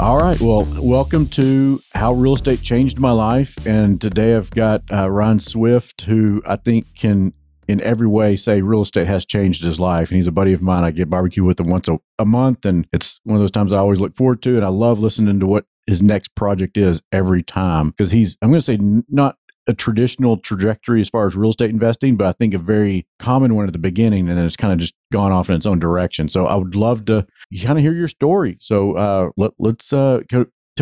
All right. Well, welcome to How Real Estate Changed My Life. And today I've got Ryan Swift, who I think can in every way say real estate has changed his life. And he's a buddy of mine. I get barbecue with him once a month. And it's one of those times I always look forward to. And I love listening to what his next project is every time, because he's, I'm going to say not a traditional trajectory as far as real estate investing, but I think a very common one at the beginning, and then it's kind of just gone off in its own direction. So I would love to kind of hear your story. So let's tell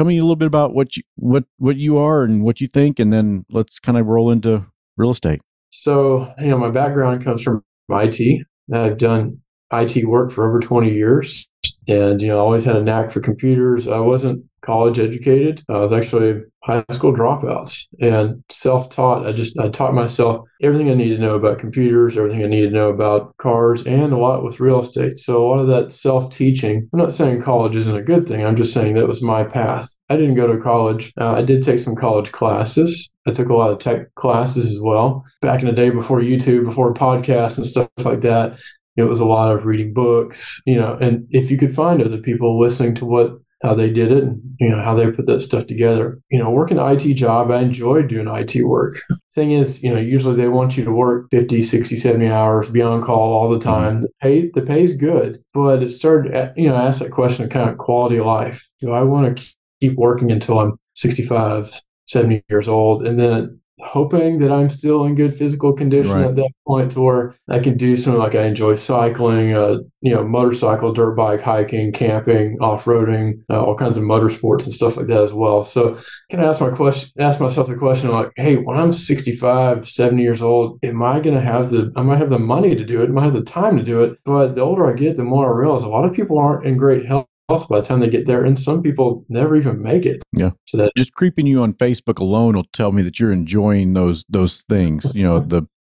me a little bit about what you are and what you think, and then let's kind of roll into real estate. So, you know, my background comes from IT. I've done IT work for over 20 years. And, you know, I always had a knack for computers. I wasn't college educated. I was actually high school dropouts and self-taught. I taught myself everything I needed to know about computers, everything I needed to know about cars, and a lot with real estate. So a lot of that self-teaching, I'm not saying college isn't a good thing. I'm just saying that was my path. I didn't go to college. I did take some college classes. I took a lot of tech classes as well. Back in the day before YouTube, before podcasts and stuff like that, it was a lot of reading books, you know, and if you could find other people listening to how they did it, and, you know, how they put that stuff together. You know, working an IT job, I enjoyed doing IT work. Thing is, you know, usually they want you to work 50, 60, 70 hours, be on call all the time. The pay's good, but it started, you know, I asked that question of kind of quality of life. Do I want to keep working until I'm 65, 70 years old? And then hoping that I'm still in good physical condition at that point to where I can do something like I enjoy cycling, you know, motorcycle, dirt bike, hiking, camping, off-roading, all kinds of motorsports and stuff like that as well. So can I ask myself the question like, hey, when I'm 65, 70 years old, I might have the money to do it, I might have the time to do it. But the older I get, the more I realize a lot of people aren't in great health by the time they get there, and some people never even make it. Yeah, to that. Just creeping you on Facebook alone will tell me that you're enjoying those things. You know,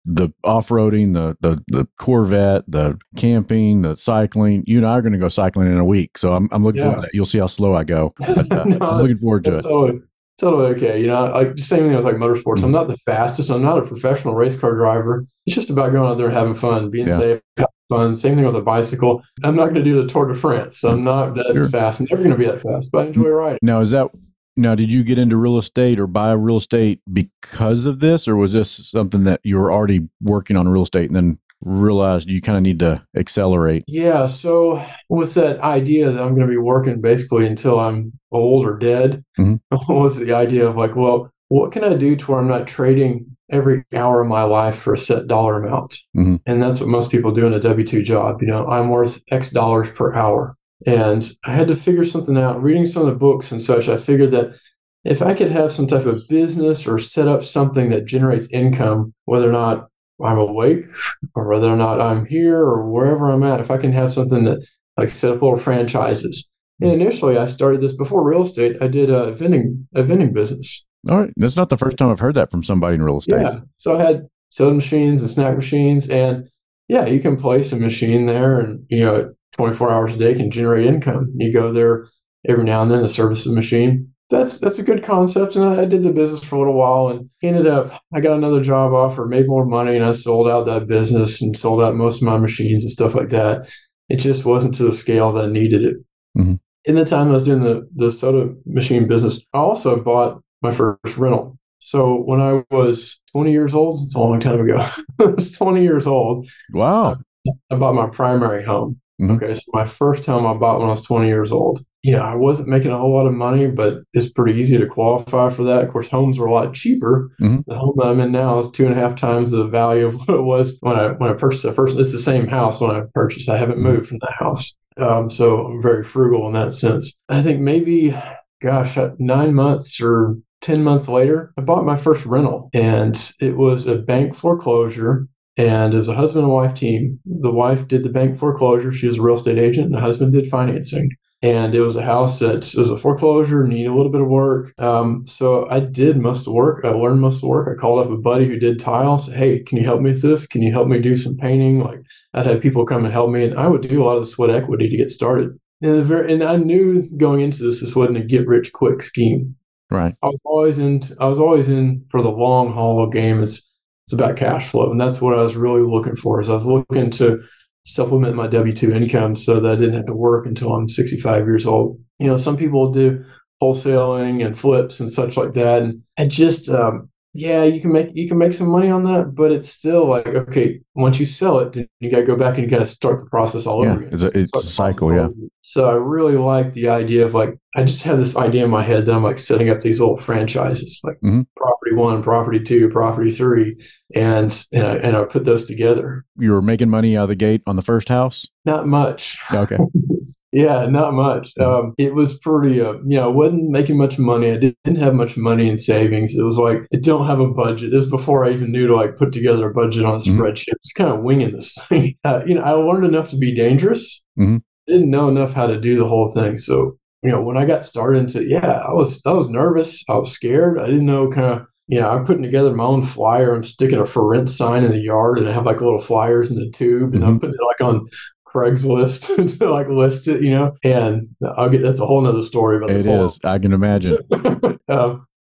the off-roading, the Corvette, the camping, the cycling. You and I are going to go cycling in a week, so I'm looking forward to that. You'll see how slow I go. But, I'm looking forward to it. Totally okay. You know, like the same thing with like motorsports. Mm-hmm. I'm not the fastest. I'm not a professional race car driver. It's just about going out there and having fun, being safe. Fun. Same thing with a bicycle. I'm not going to do the Tour de France. I'm not that fast. I'm never going to be that fast, but I enjoy riding. Now, did you get into real estate or buy real estate because of this, or was this something that you were already working on real estate and then realized you kind of need to accelerate? Yeah. So with that idea that I'm going to be working basically until I'm old or dead, was the idea of like, well, what can I do to where I'm not trading every hour of my life for a set dollar amount? Mm-hmm. And that's what most people do in a W-2 job. You know, I'm worth X dollars per hour. And I had to figure something out. Reading some of the books and such, I figured that if I could have some type of business or set up something that generates income, whether or not I'm awake or whether or not I'm here or wherever I'm at, if I can have something that like set up little franchises. And initially, I started this before real estate. I did a vending business. All right. That's not the first time I've heard that from somebody in real estate. Yeah. So I had soda machines and snack machines, and yeah, you can place a machine there and, you know, 24 hours a day can generate income. You go there every now and then to service the machine. That's a good concept. And I did the business for a little while and I got another job offer, made more money, and I sold out that business and sold out most of my machines and stuff like that. It just wasn't to the scale that I needed it. Mm-hmm. In the time I was doing the soda machine business, I also bought my first rental. So when I was 20 years old, it's a long time ago. I was 20 years old. Wow. I bought my primary home. Mm-hmm. Okay. So my first home I bought when I was 20 years old. You know, I wasn't making a whole lot of money, but it's pretty easy to qualify for that. Of course, homes were a lot cheaper. Mm-hmm. The home that I'm in now is 2.5 times the value of what it was when I purchased it first. It's the same house when I purchased. I haven't moved from that house. So I'm very frugal in that sense. I think maybe, 9 months or 10 months later, I bought my first rental, and it was a bank foreclosure, and it was a husband and wife team. The wife did the bank foreclosure. She was a real estate agent, and the husband did financing. And it was a house that was a foreclosure, needed a little bit of work. So I did most of the work. I learned most of the work. I called up a buddy who did tile, said, hey, can you help me with this? Can you help me do some painting? Like, I'd have people come and help me, and I would do a lot of the sweat equity to get started. And I knew going into this wasn't a get rich quick scheme. Right. I was always in for the long haul game. It's about cash flow. And that's what I was really looking for. I was looking to supplement my W-2 income so that I didn't have to work until I'm 65 years old. You know, some people do wholesaling and flips and such like that. And just, yeah, you can make some money on that, but it's still like, okay, once you sell it, then you got to go back and you got to start the process all over again. It's a cycle, yeah. So I really like the idea of like, I just have this idea in my head that I'm like setting up these little franchises, like property one, property two, property three, and I put those together. You were making money out of the gate on the first house? Not much. Okay. Yeah, not much. It was pretty, I wasn't making much money. I didn't have much money in savings. It was like, I don't have a budget. This was before I even knew to like put together a budget on a spreadsheet. Just kind of winging this thing. I learned enough to be dangerous. Didn't know enough how to do the whole thing. So, when I got started into, I was nervous. I was scared. I didn't know kind of, I'm putting together my own flyer. I'm sticking a for rent sign in the yard and I have like little flyers in the tube and I'm putting it like on Craigslist to like list it, and that's a whole nother story. About it is. I can imagine.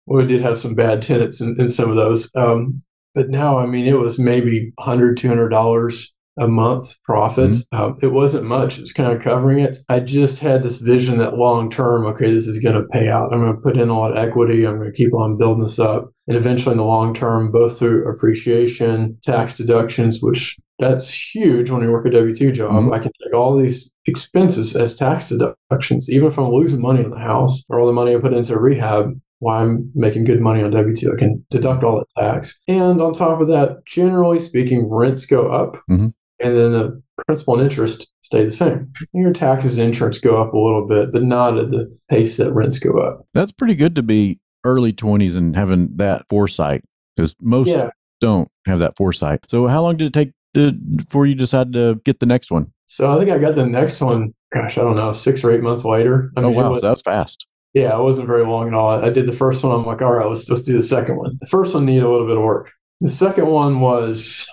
We did have some bad tenants in some of those. But now, it was maybe $100, $200 a month profit. It wasn't much. It was kind of covering it. I just had this vision that long term, okay, this is going to pay out. I'm going to put in a lot of equity. I'm going to keep on building this up. And eventually in the long term, both through appreciation, tax deductions, which that's huge when you work a W-2 job. I can take all these expenses as tax deductions, even if I'm losing money on the house or all the money I put into rehab. While I'm making good money on W-2, I can deduct all the tax. And on top of that, generally speaking, rents go up. And then the principal and interest stay the same. Your taxes and insurance go up a little bit, but not at the pace that rents go up. That's pretty good to be early 20s and having that foresight, because most don't have that foresight. So how long did it take before you decided to get the next one? So I think I got the next one, gosh, I don't know, 6 or 8 months later. Wow, so that was fast. Yeah, it wasn't very long at all. I did the first one. I'm like, all right, let's do the second one. The first one needed a little bit of work. The second one was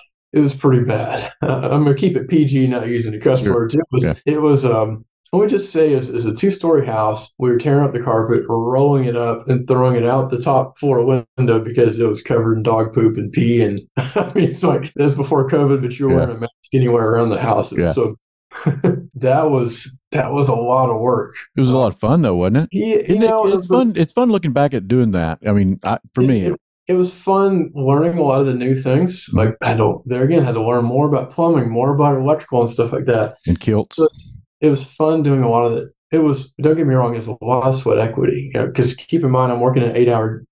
pretty bad. I'm going to keep it PG, not using the cuss words. It was, I would just say it's a 2-story house. We were tearing up the carpet, rolling it up and throwing it out the top floor window because it was covered in dog poop and pee. And it's like, that's before COVID, but you were wearing a mask anywhere around the house. So that was a lot of work. It was a lot of fun though, wasn't it? Yeah, it's fun. It's fun looking back at doing that. It was fun learning a lot of the new things. Like had to learn more about plumbing, more about electrical and stuff like that. And kilts. So it was fun doing a lot of it. It was, don't get me wrong, it's a lot of sweat equity. Because keep in mind, I'm working an eight hour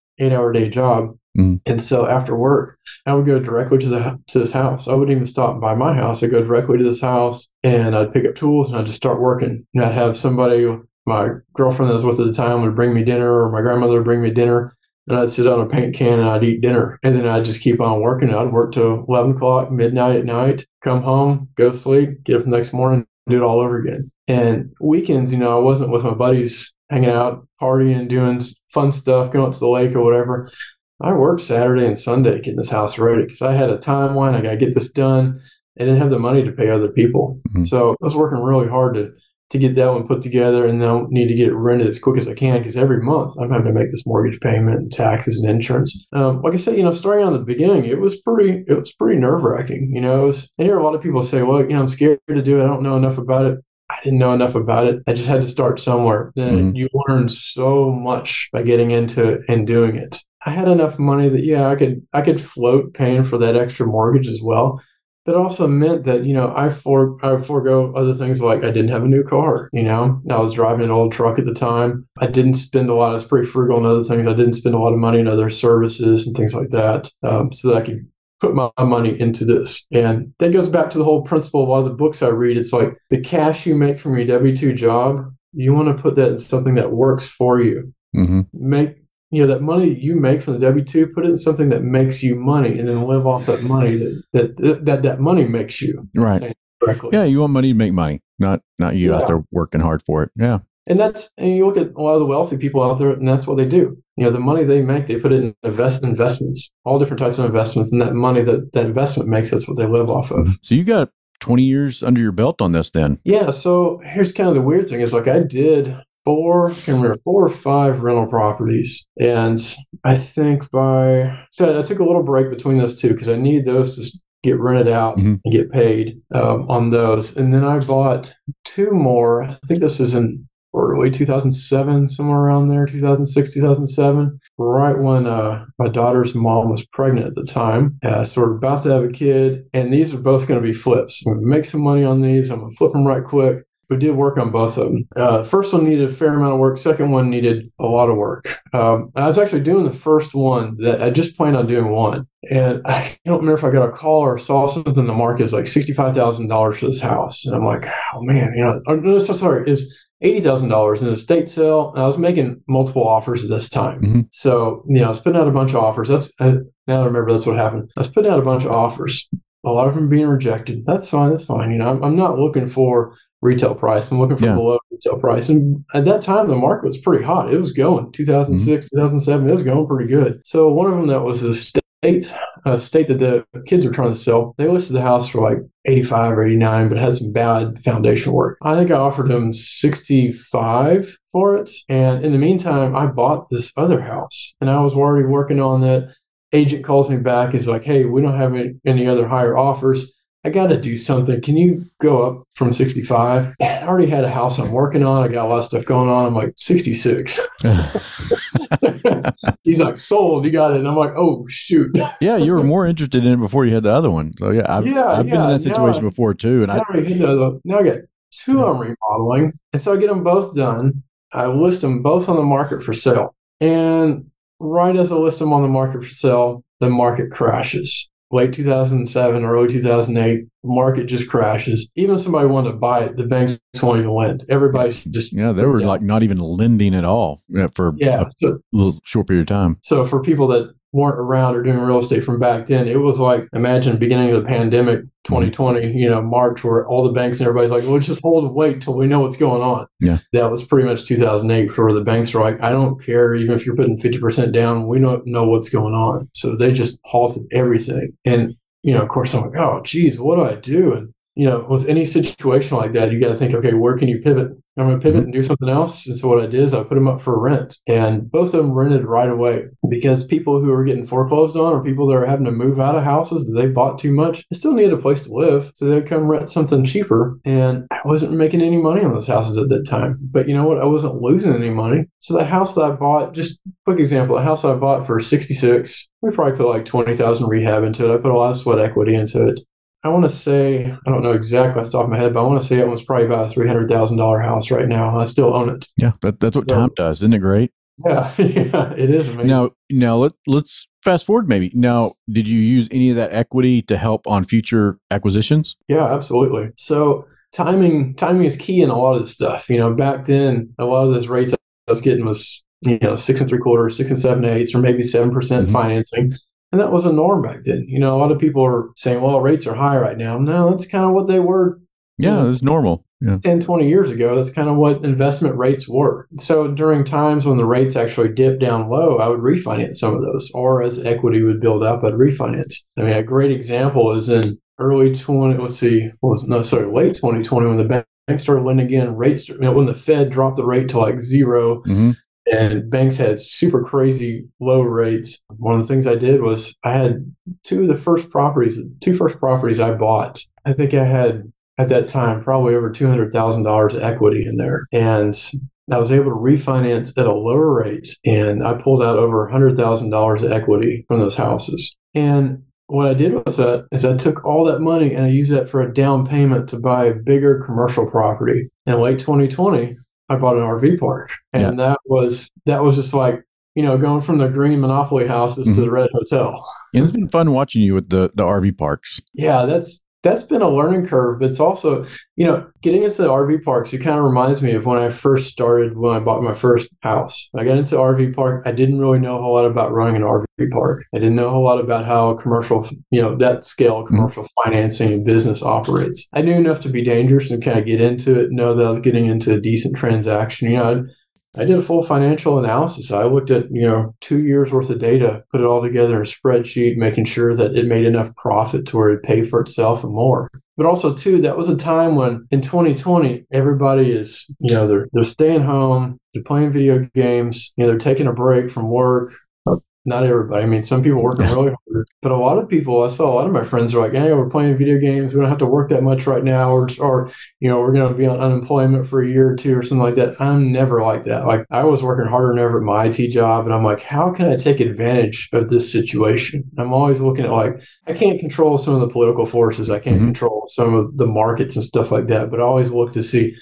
day job. And so after work, I would go directly to this house. I wouldn't even stop by my house. I'd go directly to this house and I'd pick up tools and I'd just start working. And I'd have somebody, my girlfriend that I was with at the time would bring me dinner, or my grandmother would bring me dinner. And I'd sit on a paint can and I'd eat dinner. And then I'd just keep on working. I'd work till 11 o'clock, midnight at night, come home, go sleep, get up the next morning, do it all over again. And weekends, I wasn't with my buddies hanging out, partying, doing fun stuff, going up to the lake or whatever. I worked Saturday and Sunday getting this house ready because I had a timeline. I got to get this done. I didn't have the money to pay other people. So I was working really hard to get that one put together, and then I need to get it rented as quick as I can because every month I'm having to make this mortgage payment and taxes and insurance. Like I said, starting on the beginning, it was pretty nerve-wracking. I hear a lot of people say, well, I'm scared to do it. I don't know enough about it. I didn't know enough about it. I just had to start somewhere. Then you learn so much by getting into it and doing it. I had enough money that, I could float paying for that extra mortgage as well. But it also meant that, I forego other things like I didn't have a new car, I was driving an old truck at the time. I didn't spend a lot. I was pretty frugal in other things. I didn't spend a lot of money in other services and things like that, so that I could put my money into this. And that goes back to the whole principle of a lot of the books I read. It's like the cash you make from your W-2 job, you want to put that in something that works for you. That money you make from the W-2, put it in something that makes you money, and then live off that money that money makes you. Right. Yeah, you want money to make money, not you out there working hard for it. Yeah. And you look at a lot of the wealthy people out there, and that's what they do. The money they make, they put it in investments, all different types of investments, and that money that investment makes, that's what they live off of. So you got 20 years under your belt on this then. Yeah. So here's kind of the weird thing is like I did four or five rental properties. And I think I took a little break between those two because I needed those to get rented out and get paid on those. And then I bought two more. I think this is in early 2007, somewhere around there, 2006, 2007, right when my daughter's mom was pregnant at the time. So we're about to have a kid, and these are both going to be flips. I'm going to make some money on these. I'm going to flip them right quick. We did work on both of them. First one needed a fair amount of work. Second one needed a lot of work. I was actually doing the first one that I just planned on doing one. And I don't remember if I got a call or saw something in the market. It's like $65,000 for this house. And I'm like, oh, man, you know, no, sorry, it was $80,000 in an estate sale. And I was making multiple offers at this time. So, you know, I was putting out a bunch of offers. Now I remember that's what happened. I was putting out a bunch of offers, a lot of them being rejected. That's fine. That's fine. You know, I'm not looking for retail price. I'm looking for below retail price. And at that time, the market was pretty hot. It was going 2006, 2007. It was going pretty good. So one of them that was the state that the kids were trying to sell, they listed the house for like 85 or 89, but it had some bad foundation work. I think I offered them 65 for it. And in the meantime, I bought this other house, and I was already working on that. Agent calls me back. He's like, hey, we don't have any other higher offers. I got to do something. Can you go up from 65? I already had a house I'm working on. I got a lot of stuff going on. I'm like, 66. He's like, sold. You got it. And I'm like, oh, shoot. Yeah, you were more interested in it before you had the other one. So, yeah, I've been in that situation before, too. And now I got two I'm remodeling. And so I get them both done. I list them both on the market for sale. And right as I list them on the market for sale, the market crashes. Late 2007 or early 2008, market just crashes. Even if somebody wanted to buy it, the banks won't even lend. Everybody's just... Yeah, they were like not even lending at all for a little short period of time. So for people that weren't around or doing real estate from back then, it was like, imagine beginning of the pandemic, 2020, you know, March, where all the banks and everybody's like, well, just hold and wait till we know what's going on. Yeah. That was pretty much 2008, where the banks were like, I don't care, even if you're putting 50% down, we don't know what's going on. So they just halted everything. And, you know, of course, I'm like, oh, geez, what do I do? And, you know, with any situation like that, you got to think, okay, where can you pivot? I'm going to pivot and do something else. And so what I did is I put them up for rent, and both of them rented right away, because people who are getting foreclosed on, or people that are having to move out of houses that they bought too much, they still needed a place to live. So they'd come rent something cheaper, and I wasn't making any money on those houses at that time. But you know what? I wasn't losing any money. So the house that I bought, just a quick example, the house I bought for 66, we probably put like 20,000 rehab into it. I put a lot of sweat equity into it. I want to say, I don't know exactly off the top of my head, but I want to say it was probably about a $300,000 house right now, and I still own it. Yeah, that's what time does. Isn't it great? Yeah, it is amazing. Now let's fast forward maybe. Now, did you use any of that equity to help on future acquisitions? Yeah, absolutely. So timing is key in a lot of this stuff. You know, back then, a lot of those rates I was getting was, you know, 6 3/4, 6 7/8, or maybe 7% financing. And that was a norm back then. You know, a lot of people are saying, well, rates are high right now. No, that's kind of what they were. Yeah, it was normal. Yeah. 10, 20 years ago, that's kind of what investment rates were. So during times when the rates actually dipped down low, I would refinance some of those. Or as equity would build up, I'd refinance. I mean, a great example is in late 2020, when the bank started lending again, when the Fed dropped the rate to like zero, and banks had super crazy low rates. One of the things I did was I had two first properties I bought. I think I had at that time probably over $200,000 equity in there. And I was able to refinance at a lower rate. And I pulled out over $100,000 equity from those houses. And what I did with that is I took all that money and I used that for a down payment to buy a bigger commercial property. In late 2020, I bought an RV park, and that was just like, you know, going from the green Monopoly houses to the red hotel. And it's been fun watching you with the RV parks. Yeah, that's been a learning curve. It's also, you know, getting into the RV parks, it kind of reminds me of when I first started, when I bought my first house. I got into RV park. I didn't really know a whole lot about running an RV park. I didn't know a whole lot about how commercial, you know, that scale commercial financing and business operates. I knew enough to be dangerous and kind of get into it, know that I was getting into a decent transaction. You know, I did a full financial analysis. I looked at, you know, 2 years worth of data, put it all together in a spreadsheet, making sure that it made enough profit to where it paid for itself and more. But also, too, that was a time when in 2020, everybody is, you know, they're staying home, they're playing video games, you know, they're taking a break from work. Not everybody. I mean, some people working really hard, but a lot of people, I saw a lot of my friends are like, hey, we're playing video games. We don't have to work that much right now. Or you know, we're going to be on unemployment for a year or two or something like that. I'm never like that. Like I was working harder than ever at my IT job. And I'm like, how can I take advantage of this situation? I'm always looking at like, I can't control some of the political forces. I can't control some of the markets and stuff like that, but I always look to see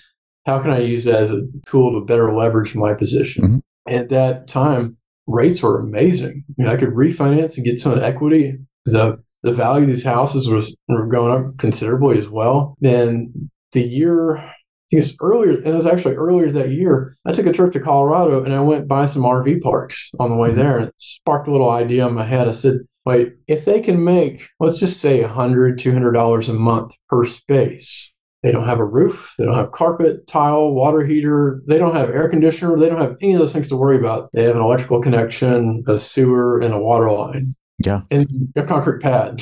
how can I use that as a tool to better leverage my position. And at that time, rates were amazing. I mean, I could refinance and get some equity. The value of these houses were going up considerably as well. Then the year, I think it's earlier, and it was actually earlier that year, I took a trip to Colorado and I went buy some RV parks on the way there. And it sparked a little idea in my head. I said, wait, if they can make, let's just say $100, $200 a month per space, they don't have a roof, they don't have carpet, tile, water heater, they don't have air conditioner, they don't have any of those things to worry about. They have an electrical connection, a sewer, and a water line. Yeah. And a concrete pad.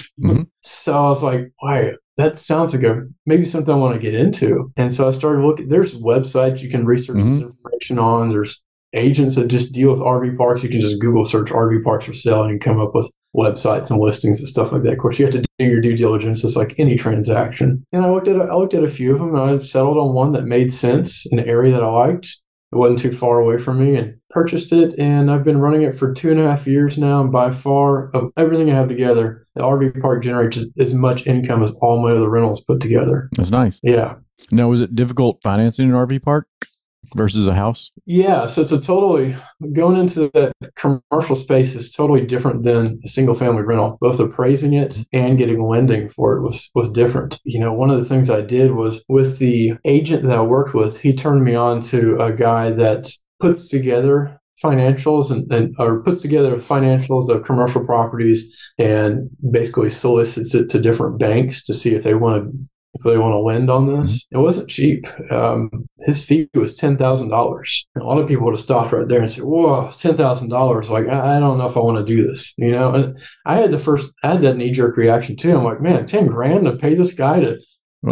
So I was like, wow, that sounds like maybe something I want to get into. And so I started looking. There's websites you can research this information on. There's agents that just deal with RV parks. You can just Google search RV parks for sale and you come up with websites and listings and stuff like that. Of course, you have to do your due diligence, just like any transaction. And I looked at a few of them, and I settled on one that made sense, an area that I liked. It wasn't too far away from me, and purchased it. And I've been running it for 2.5 years now. And by far, of everything I have together, the RV park generates as much income as all my other rentals put together. That's nice. Yeah. Now, was it difficult financing an RV park versus a house? Yeah. So it's going into that commercial space is totally different than a single family rental. Both appraising it and getting lending for it was different. You know, one of the things I did was with the agent that I worked with, he turned me on to a guy that puts together financials or puts together financials of commercial properties and basically solicits it to different banks to see if they want to lend on this. It wasn't cheap. His fee was $10,000. A lot of people would have stopped right there and said, whoa, $10,000. Like, I don't know if I want to do this, you know? And I had that knee-jerk reaction too. I'm like, man, 10 grand to pay this guy to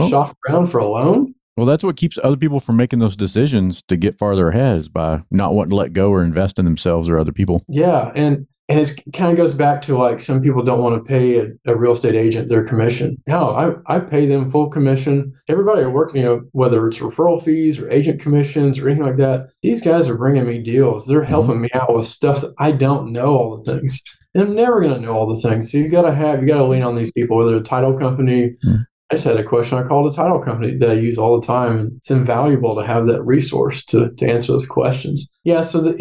shop around for a loan? Well, that's what keeps other people from making those decisions to get farther ahead, is by not wanting to let go or invest in themselves or other people. Yeah. And it kind of goes back to like, some people don't want to pay a real estate agent their commission. No, I pay them full commission. Everybody at work, you know, whether it's referral fees or agent commissions or anything like that, these guys are bringing me deals. They're helping me out with stuff that I don't know all the things. And I'm never going to know all the things. So you got to lean on these people, whether a title company. I just had a question. I called a title company that I use all the time. And it's invaluable to have that resource to answer those questions. Yeah. So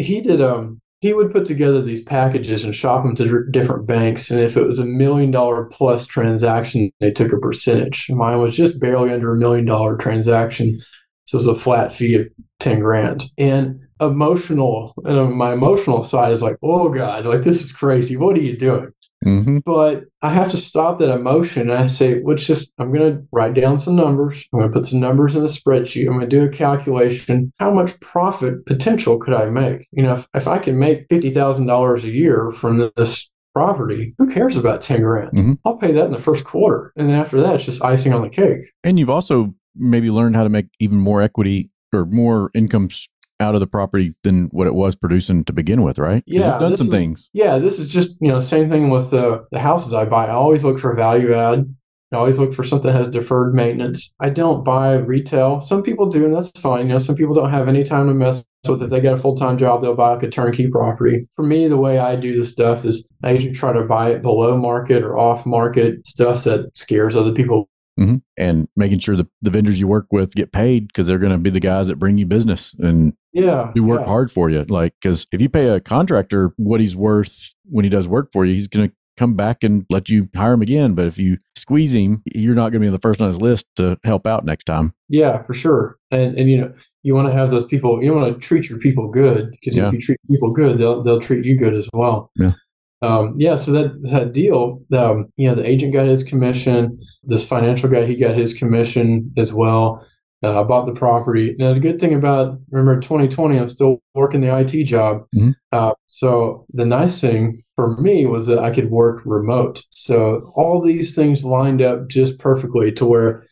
he would put together these packages and shop them to different banks. And if it was $1 million plus transaction, they took a percentage. Mine was just barely under $1 million transaction. So it was a flat fee of 10 grand. And my emotional side is like, oh God, like this is crazy. What are you doing? But I have to stop that emotion. And I say, I'm going to write down some numbers. I'm going to put some numbers in a spreadsheet. I'm going to do a calculation. How much profit potential could I make? You know, if I can make $50,000 a year from this property, who cares about 10 grand? I'll pay that in the first quarter. And then after that, it's just icing on the cake. And you've also maybe learned how to make even more equity or more income out of the property than what it was producing to begin with, right? Yeah. You've done some things. Yeah. This is just, you know, same thing with the houses I buy. I always look for value add. I always look for something that has deferred maintenance. I don't buy retail. Some people do, and that's fine. You know, some people don't have any time to mess with. If they got a full-time job, they'll buy like a turnkey property. For me, the way I do this stuff is I usually try to buy it below market or off market, stuff that scares other people. And making sure the vendors you work with get paid, because they're going to be the guys that bring you business and do work hard for you. Like, because if you pay a contractor what he's worth when he does work for you, he's going to come back and let you hire him again. But if you squeeze him, you're not going to be the first on his list to help out next time. Yeah, for sure. And you know, you want to have those people, you want to treat your people good, because if you treat people good, they'll treat you good as well. Yeah. So that deal, you know, the agent got his commission, this financial guy, he got his commission as well. I bought the property. Now, the good thing about, remember 2020, I'm still working the IT job. So the nice thing for me was that I could work remote. So all these things lined up just perfectly to where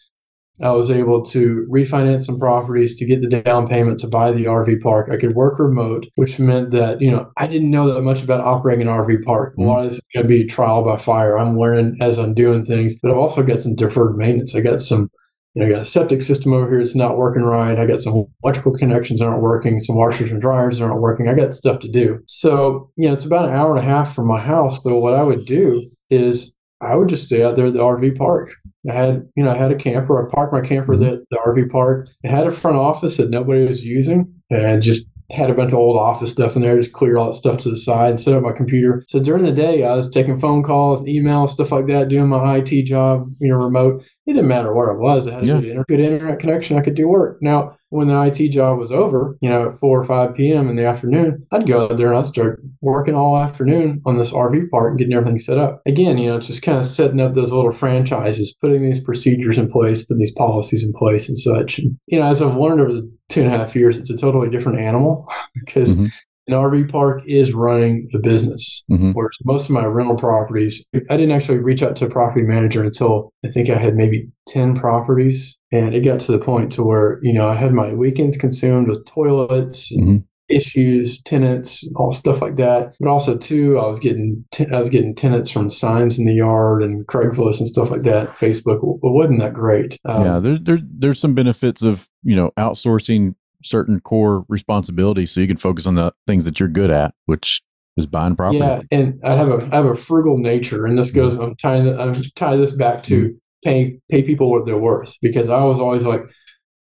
I was able to refinance some properties to get the down payment to buy the RV park. I could work remote, which meant that, you know, I didn't know that much about operating an RV park. A lot of this is going to be trial by fire. I'm learning as I'm doing things, but I've also got some deferred maintenance. I got some, you know, I got a septic system over here that's not working right. I got some electrical connections that aren't working, some washers and dryers that aren't working. I got stuff to do. So, you know, it's about an hour and a half from my house. So what I would do is I would just stay out there at the RV park. I had a camper. I parked my camper at the RV park. It had a front office that nobody was using, and just had a bunch of old office stuff in there, just cleared all that stuff to the side and set up my computer. So during the day, I was taking phone calls, emails, stuff like that, doing my IT job, you know, remote. It didn't matter where I was. I had a good internet connection. I could do work. Now, when the IT job was over, you know, at 4 or 5 p.m. in the afternoon, I'd go out there and I'd start working all afternoon on this RV park and getting everything set up. Again, you know, it's just kind of setting up those little franchises, putting these procedures in place, putting these policies in place and such. And, you know, as I've learned over the 2.5 years, it's a totally different animal because an RV park is running the business, whereas most of my rental properties, I didn't actually reach out to a property manager until I think I had maybe 10 properties. And it got to the point to where, you know, I had my weekends consumed with toilets and issues, tenants, all stuff like that. But also too, I was getting tenants from signs in the yard and Craigslist and stuff like that. Facebook, it wasn't that great. Yeah, there's some benefits of, you know, outsourcing certain core responsibilities so you can focus on the things that you're good at, which is buying property. Yeah, and I have a frugal nature, and this goes. I'm tying this back to pay people what they're worth, because I was always like,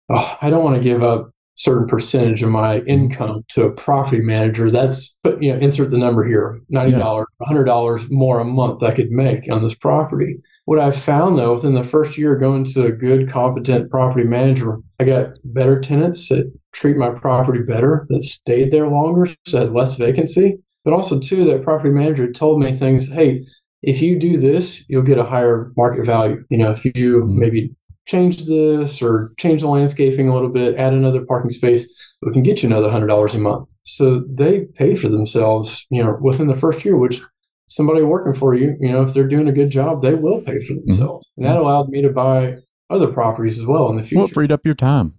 oh, I don't want to give up certain percentage of my income to a property manager. That's, but you know, insert the number here, $90, $100 more a month I could make on this property. What I found though, within the first year going to a good, competent property manager, I got better tenants that treat my property better, that stayed there longer, so I had less vacancy. But also too, that property manager told me things, hey, if you do this, you'll get a higher market value. You know, if you maybe change this or change the landscaping a little bit, add another parking space, we can get you another $100 a month. So they pay for themselves, you know, within the first year, which somebody working for you, you know, if they're doing a good job, they will pay for themselves. And that allowed me to buy other properties as well in the future. Well, it freed up your time.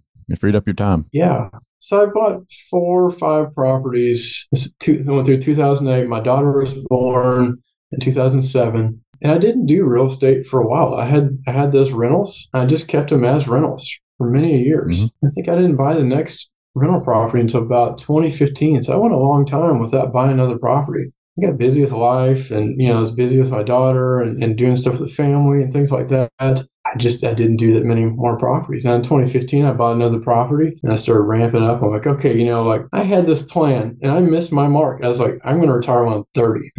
Yeah. So I bought 4 or 5 properties. I went through 2008. My daughter was born in 2007. And I didn't do real estate for a while. I had those rentals. I just kept them as rentals for many years. I think I didn't buy the next rental property until about 2015. So I went a long time without buying another property. I got busy with life, and you know, I was busy with my daughter and doing stuff with the family and things like that. I didn't do that many more properties. And in 2015, I bought another property and I started ramping up. I'm like, okay, you know, like I had this plan and I missed my mark. I was like, I'm going to retire when I'm 30.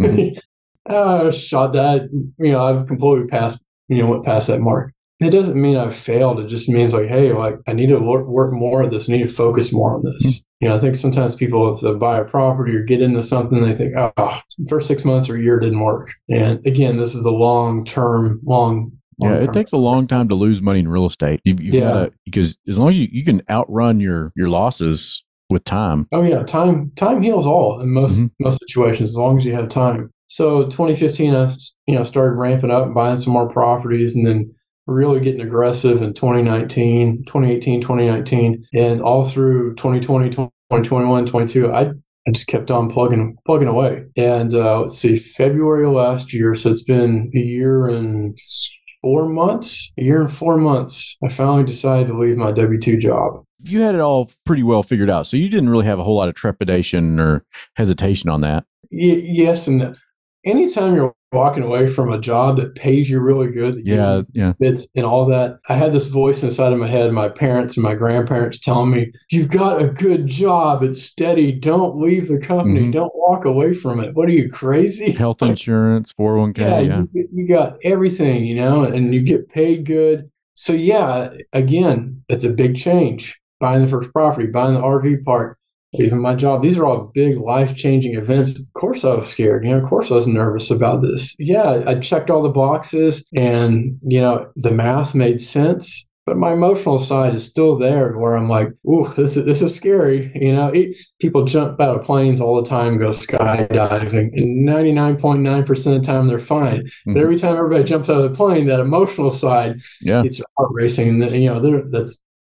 I shot that, you know, I've completely passed, you know, went past that mark. It doesn't mean I've failed. It just means like, hey, like I need to work more on this. I need to focus more on this. You know, I think sometimes people, if they buy a property or get into something, they think, oh, the first 6 months or a year didn't work. And again, this is the long term. It takes a long time to lose money in real estate. You've got to, because as long as you can outrun your losses with time. Oh yeah. Time heals all in most situations, as long as you have time. So 2015, I, you know, started ramping up and buying some more properties, and then really getting aggressive in 2019, and all through 2020, 2021, 2022, I just kept on plugging away. And let's see, February of last year, so it's been a year and four months, I finally decided to leave my W-2 job. You had it all pretty well figured out, so you didn't really have a whole lot of trepidation or hesitation on that. Yes and no. Anytime you're walking away from a job that pays you really good, it's and all that. I had this voice inside of my head, my parents and my grandparents telling me, "You've got a good job. It's steady. Don't leave the company. Don't walk away from it. What are you, crazy? Health insurance, 401k. Yeah. You got everything, you know, and you get paid good." So yeah, again, it's a big change. Buying the first property, buying the RV park, leaving my job. These are all big life-changing events. Of course I was scared. You know, of course I was nervous about this. Yeah, I checked all the boxes, and, you know, the math made sense. But my emotional side is still there where I'm like, ooh, this is scary. You know, people jump out of planes all the time, go skydiving, and 99.9% of the time they're fine. Mm-hmm. But every time everybody jumps out of the plane, that emotional side, it's heart racing. And, you know,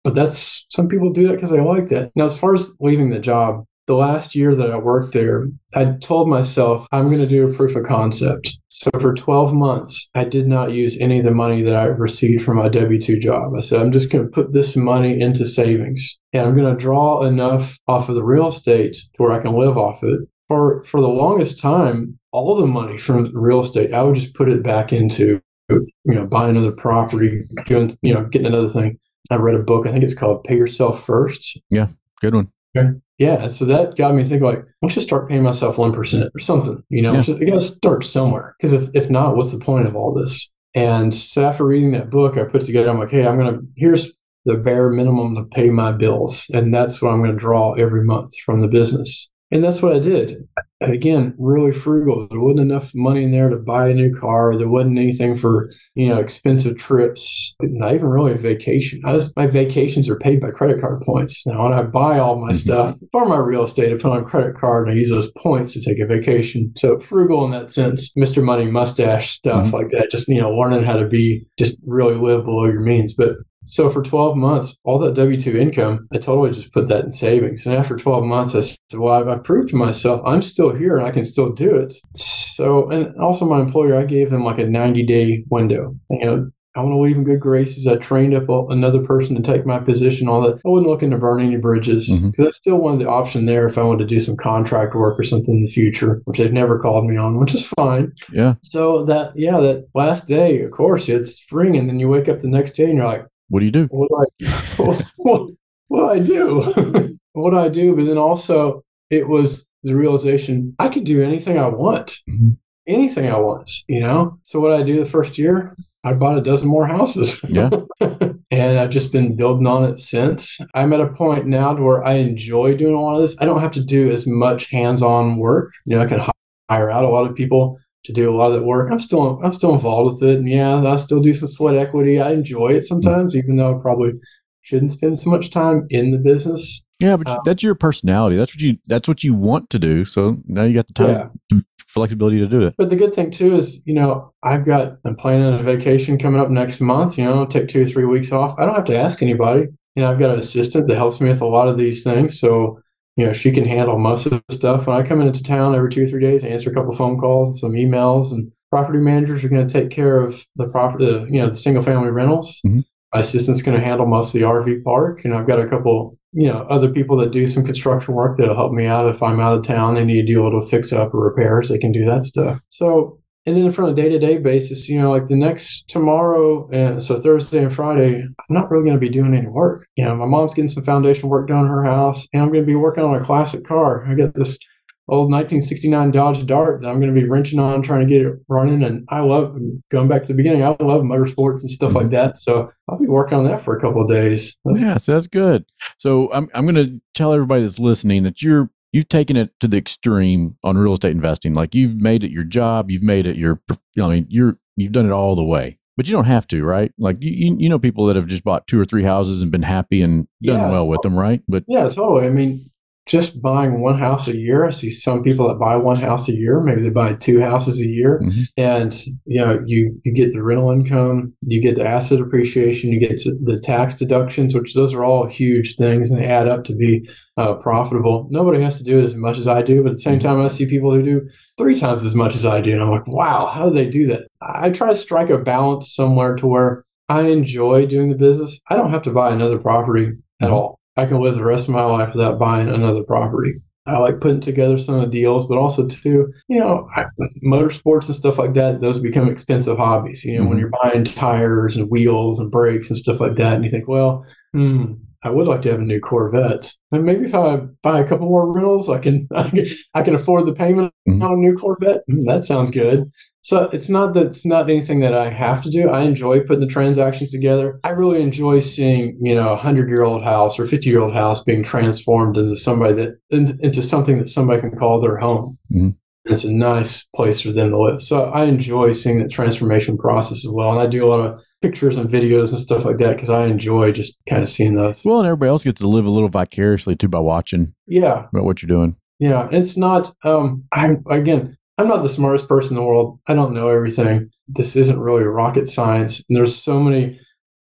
that's some people do that because they like that. Now, as far as leaving the job, the last year that I worked there, I told myself, I'm going to do a proof of concept. So for 12 months, I did not use any of the money that I received from my W-2 job. I said, I'm just going to put this money into savings, and I'm going to draw enough off of the real estate to where I can live off it. For the longest time, all the money from the real estate, I would just put it back into, you know, buying another property, doing, you know, getting another thing. I read a book, I think it's called Pay Yourself First. Yeah, good one. Okay. Yeah, so that got me thinking, like, I should start paying myself 1% or something, you know, you got to start somewhere, because if not, what's the point of all this? And so after reading that book, I put together, I'm like, hey, here's the bare minimum to pay my bills. And that's what I'm going to draw every month from the business. And that's what I did. Again, really frugal. There wasn't enough money in there to buy a new car. There wasn't anything for, you know, expensive trips. Not even really a vacation. My vacations are paid by credit card points. Now, when I buy all my stuff for my real estate, I put on a credit card and I use those points to take a vacation. So frugal in that sense, Mr. Money Mustache stuff like that. Just, you know, learning how to just really live below your means. But so for 12 months, all that W-2 income, I totally just put that in savings. And after 12 months, I said, well, I've proved to myself I'm still here and I can still do it. So, and also my employer, I gave him like a 90-day window. You know, I want to leave in good graces. I trained up another person to take my position, all that. I wasn't looking to burn any bridges, because I still wanted the option there if I wanted to do some contract work or something in the future, which they've never called me on, which is fine. Yeah. So that last day, of course, it's spring, and then you wake up the next day and you're like, what do you do? What do I do? What do I do? But then also it was the realization I could do anything I want, anything I want, you know? So what I do the first year, I bought a dozen more houses. Yeah. And I've just been building on it since. I'm at a point now to where I enjoy doing a lot of this. I don't have to do as much hands-on work. You know, I can hire out a lot of people to do a lot of that work. I'm still involved with it. And yeah, I still do some sweat equity. I enjoy it sometimes, even though I probably shouldn't spend so much time in the business. Yeah, but that's your personality. That's what you want to do. So now you got the time, flexibility to do it. But the good thing too is, you know, I'm planning a vacation coming up next month. You know, I'll take 2 or 3 weeks off. I don't have to ask anybody. You know, I've got an assistant that helps me with a lot of these things. So, you know, she can handle most of the stuff. When I come into town every 2 or 3 days, I answer a couple of phone calls and some emails, and property managers are going to take care of the property, you know, the single family rentals. My assistant's going to handle most of the RV park. And I've got a couple, you know, other people that do some construction work that'll help me out. If I'm out of town, they need to do a little fix up or repairs, they can do that stuff. So, and then from a day-to-day basis, you know, like tomorrow, and so Thursday and Friday, I'm not really going to be doing any work. You know, my mom's getting some foundation work done in her house, and I'm going to be working on a classic car. I got this old 1969 Dodge Dart that I'm going to be wrenching on, trying to get it running. And I love, going back to the beginning, I love motorsports and stuff like that. So I'll be working on that for a couple of days. So that's good. So I'm going to tell everybody that's listening that you've taken it to the extreme on real estate investing. Like, you've made it your job, you've made it your, I mean, you've done it all the way, but you don't have to, right? Like, you know, people that have just bought 2 or 3 houses and been happy and done well with them, right? But yeah, totally. I mean, just buying one house a year. I see some people that buy one house a year, maybe they buy 2 houses a year, and you know, you get the rental income, you get the asset appreciation, you get the tax deductions, which those are all huge things, and they add up to be profitable. Nobody has to do it as much as I do, but at the same time, I see people who do 3 times as much as I do, and I'm like, wow, how do they do that? I try to strike a balance somewhere to where I enjoy doing the business. I don't have to buy another property at all. I can live the rest of my life without buying another property. I like putting together some of the deals, but also too, you know, motorsports and stuff like that, those become expensive hobbies. You know, when you're buying tires and wheels and brakes and stuff like that, and you think, well, I would like to have a new Corvette. And maybe if I buy a couple more rentals, I can afford the payment on a new Corvette. That sounds good. So it's not anything that I have to do. I enjoy putting the transactions together. I really enjoy seeing, you know, a 100-year-old house or 50-year-old house being transformed into into something that somebody can call their home. It's a nice place for them to live. So I enjoy seeing that transformation process as well. And I do a lot of pictures and videos and stuff like that because I enjoy just kind of seeing those. Well, and everybody else gets to live a little vicariously too by watching. Yeah. About what you're doing. Yeah. It's not, I'm not the smartest person in the world. I don't know everything. This isn't really rocket science. And there's so many,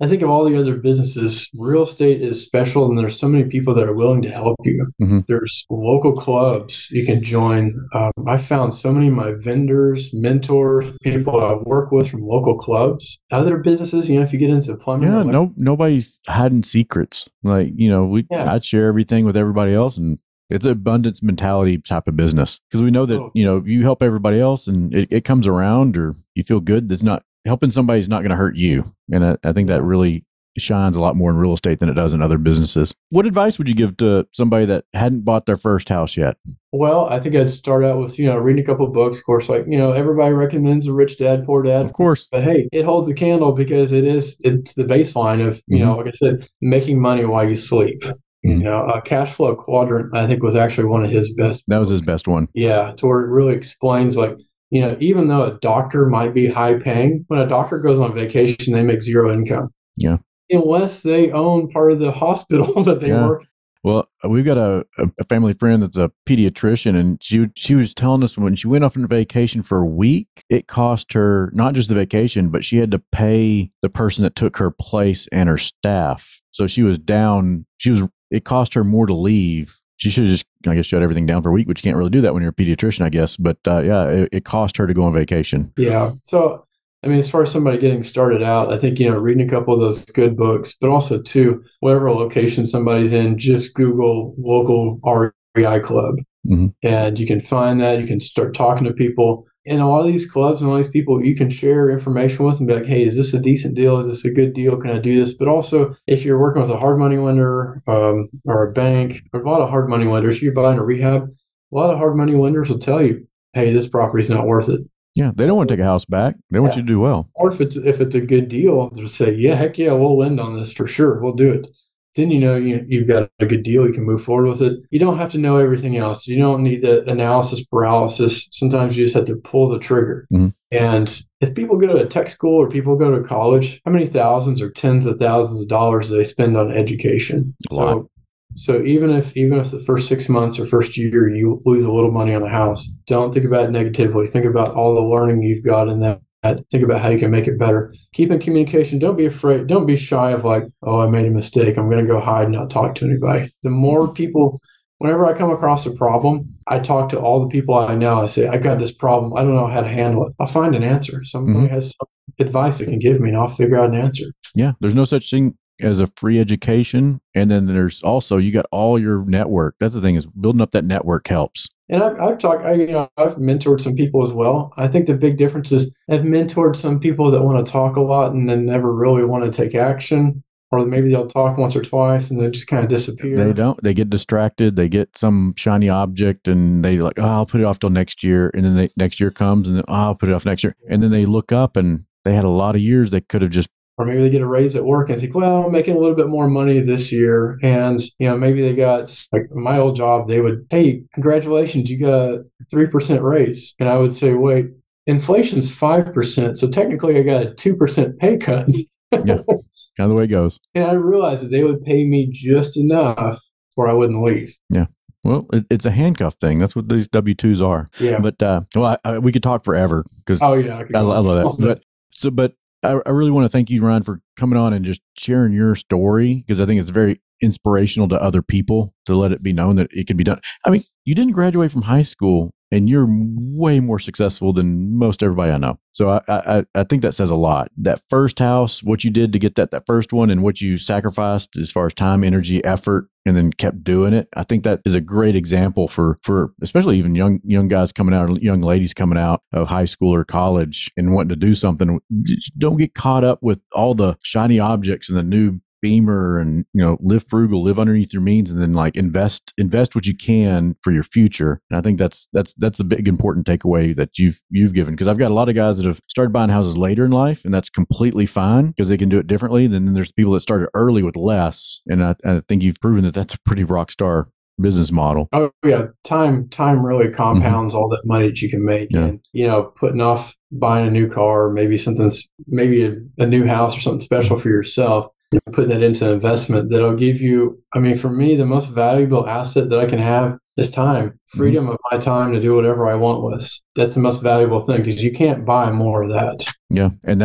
I think of all the other businesses, real estate is special. And there's so many people that are willing to help you. Mm-hmm. There's local clubs you can join. I found so many of my vendors, mentors, people I work with from local clubs, other businesses, you know, if you get into plumbing. Yeah, nobody's hiding secrets. Like, you know, I'd share everything with everybody else, and it's an abundance mentality type of business because we know that, you know, you help everybody else and it comes around, or you feel good. That's not helping somebody is not going to hurt you. And I think that really shines a lot more in real estate than it does in other businesses. What advice would you give to somebody that hadn't bought their first house yet? Well, I think I'd start out with, you know, reading a couple of books, of course, like, you know, everybody recommends a Rich Dad, Poor Dad. Of course. But hey, it holds the candle because it's the baseline of, you know, like I said, making money while you sleep. You know, Cash Flow Quadrant, I think, was actually one of his best. That was his best one. Yeah. To where it really explains, like, you know, even though a doctor might be high paying, when a doctor goes on vacation, they make zero income. Yeah. Unless they own part of the hospital that they work. Well, we've got a family friend that's a pediatrician, and she was telling us when she went off on vacation for a week, it cost her not just the vacation, but she had to pay the person that took her place and her staff. So she was down. It cost her more to leave. She should have just, I guess, shut everything down for a week, which you can't really do that when you're a pediatrician, I guess. But it cost her to go on vacation. Yeah. So, I mean, as far as somebody getting started out, I think, you know, reading a couple of those good books, but also too, whatever location somebody's in, just Google local REI club. Mm-hmm. And you can find that. You can start talking to people. And a lot of these clubs and all these people, you can share information with and be like, hey, is this a decent deal? Is this a good deal? Can I do this? But also, if you're working with a hard money lender or a bank, or a lot of hard money lenders, you're buying a rehab, a lot of hard money lenders will tell you, hey, this property's not worth it. Yeah, they don't want to take a house back. They want you to do well. Or if it's a good deal, they'll say, yeah, heck yeah, we'll lend on this for sure. We'll do it. Then you know you've got a good deal. You can move forward with it. You don't have to know everything else. You don't need the analysis paralysis. Sometimes you just have to pull the trigger. Mm-hmm. And if people go to a tech school or people go to college, how many thousands or tens of thousands of dollars do they spend on education? A lot. So even if the first 6 months or first year you lose a little money on the house, don't think about it negatively. Think about all the learning you've got in that. Think about how you can make it better. Keep in communication. Don't be afraid. Don't be shy of like, oh, I made a mistake. I'm going to go hide and not talk to anybody. The more people, whenever I come across a problem, I talk to all the people I know. I say, I got this problem. I don't know how to handle it. I'll find an answer. Somebody has some advice they can give me and I'll figure out an answer. Yeah. There's no such thing as a free education. And then there's also, you got all your network. That's the thing, is building up that network helps. And I've mentored some people as well. I think the big difference is I've mentored some people that want to talk a lot and then never really want to take action, or maybe they'll talk once or twice and they just kind of disappear. They get distracted. They get some shiny object and they like, oh, I'll put it off till next year. And then next year comes and then, oh, I'll put it off next year. And then they look up and they had a lot of years they could have just. Or maybe they get a raise at work and think, well, I'm making a little bit more money this year. And, you know, maybe they got, like my old job, they would, hey, congratulations, you got a 3% raise. And I would say, wait, inflation's 5%. So technically I got a 2% pay cut. Yeah, kind of the way it goes. And I realized that they would pay me just enough where I wouldn't leave. Yeah. Well, it's a handcuff thing. That's what these W-2s are. Yeah. But, well, we could talk forever because I love that. But I really want to thank you, Ryan, for coming on and just sharing your story, because I think it's very inspirational to other people to let it be known that it can be done. I mean, you didn't graduate from high school and you're way more successful than most everybody I know. So I think that says a lot. That first house, what you did to get that first one, and what you sacrificed as far as time, energy, effort, and then kept doing it. I think that is a great example for especially even young guys coming out, or young ladies coming out of high school or college and wanting to do something. Don't get caught up with all the shiny objects and the new Beamer, and, you know, live frugal, live underneath your means, and then like invest what you can for your future. And I think that's a big important takeaway that you've given, because I've got a lot of guys that have started buying houses later in life, and that's completely fine because they can do it differently. Then there's people that started early with less, and I think you've proven that that's a pretty rock star business model. Oh yeah. Time really compounds all that money that you can make. Yeah. And, you know, putting off buying a new car, maybe something, maybe a new house or something special for yourself, and putting that into an investment that'll give you, I mean, for me, the most valuable asset that I can have is time, freedom of my time to do whatever I want with. That's the most valuable thing, because you can't buy more of that. Yeah. And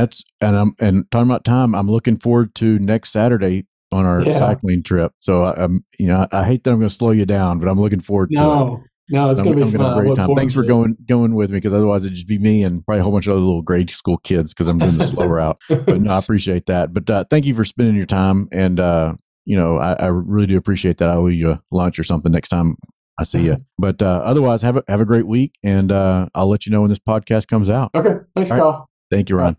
and talking about time, I'm looking forward to next Saturday on our cycling trip. So I hate that I'm going to slow you down, but I'm looking forward to it. No, it's going to be fun. Have a great time. Thanks for going with me, because otherwise it'd just be me and probably a whole bunch of other little grade school kids, because I'm doing the slow route. But no, I appreciate that. But thank you for spending your time. And, I really do appreciate that. I owe you a lunch or something next time I see you. But otherwise, have a great week. And I'll let you know when this podcast comes out. Okay. Thanks, Kyle. Right. Thank you, Ryan.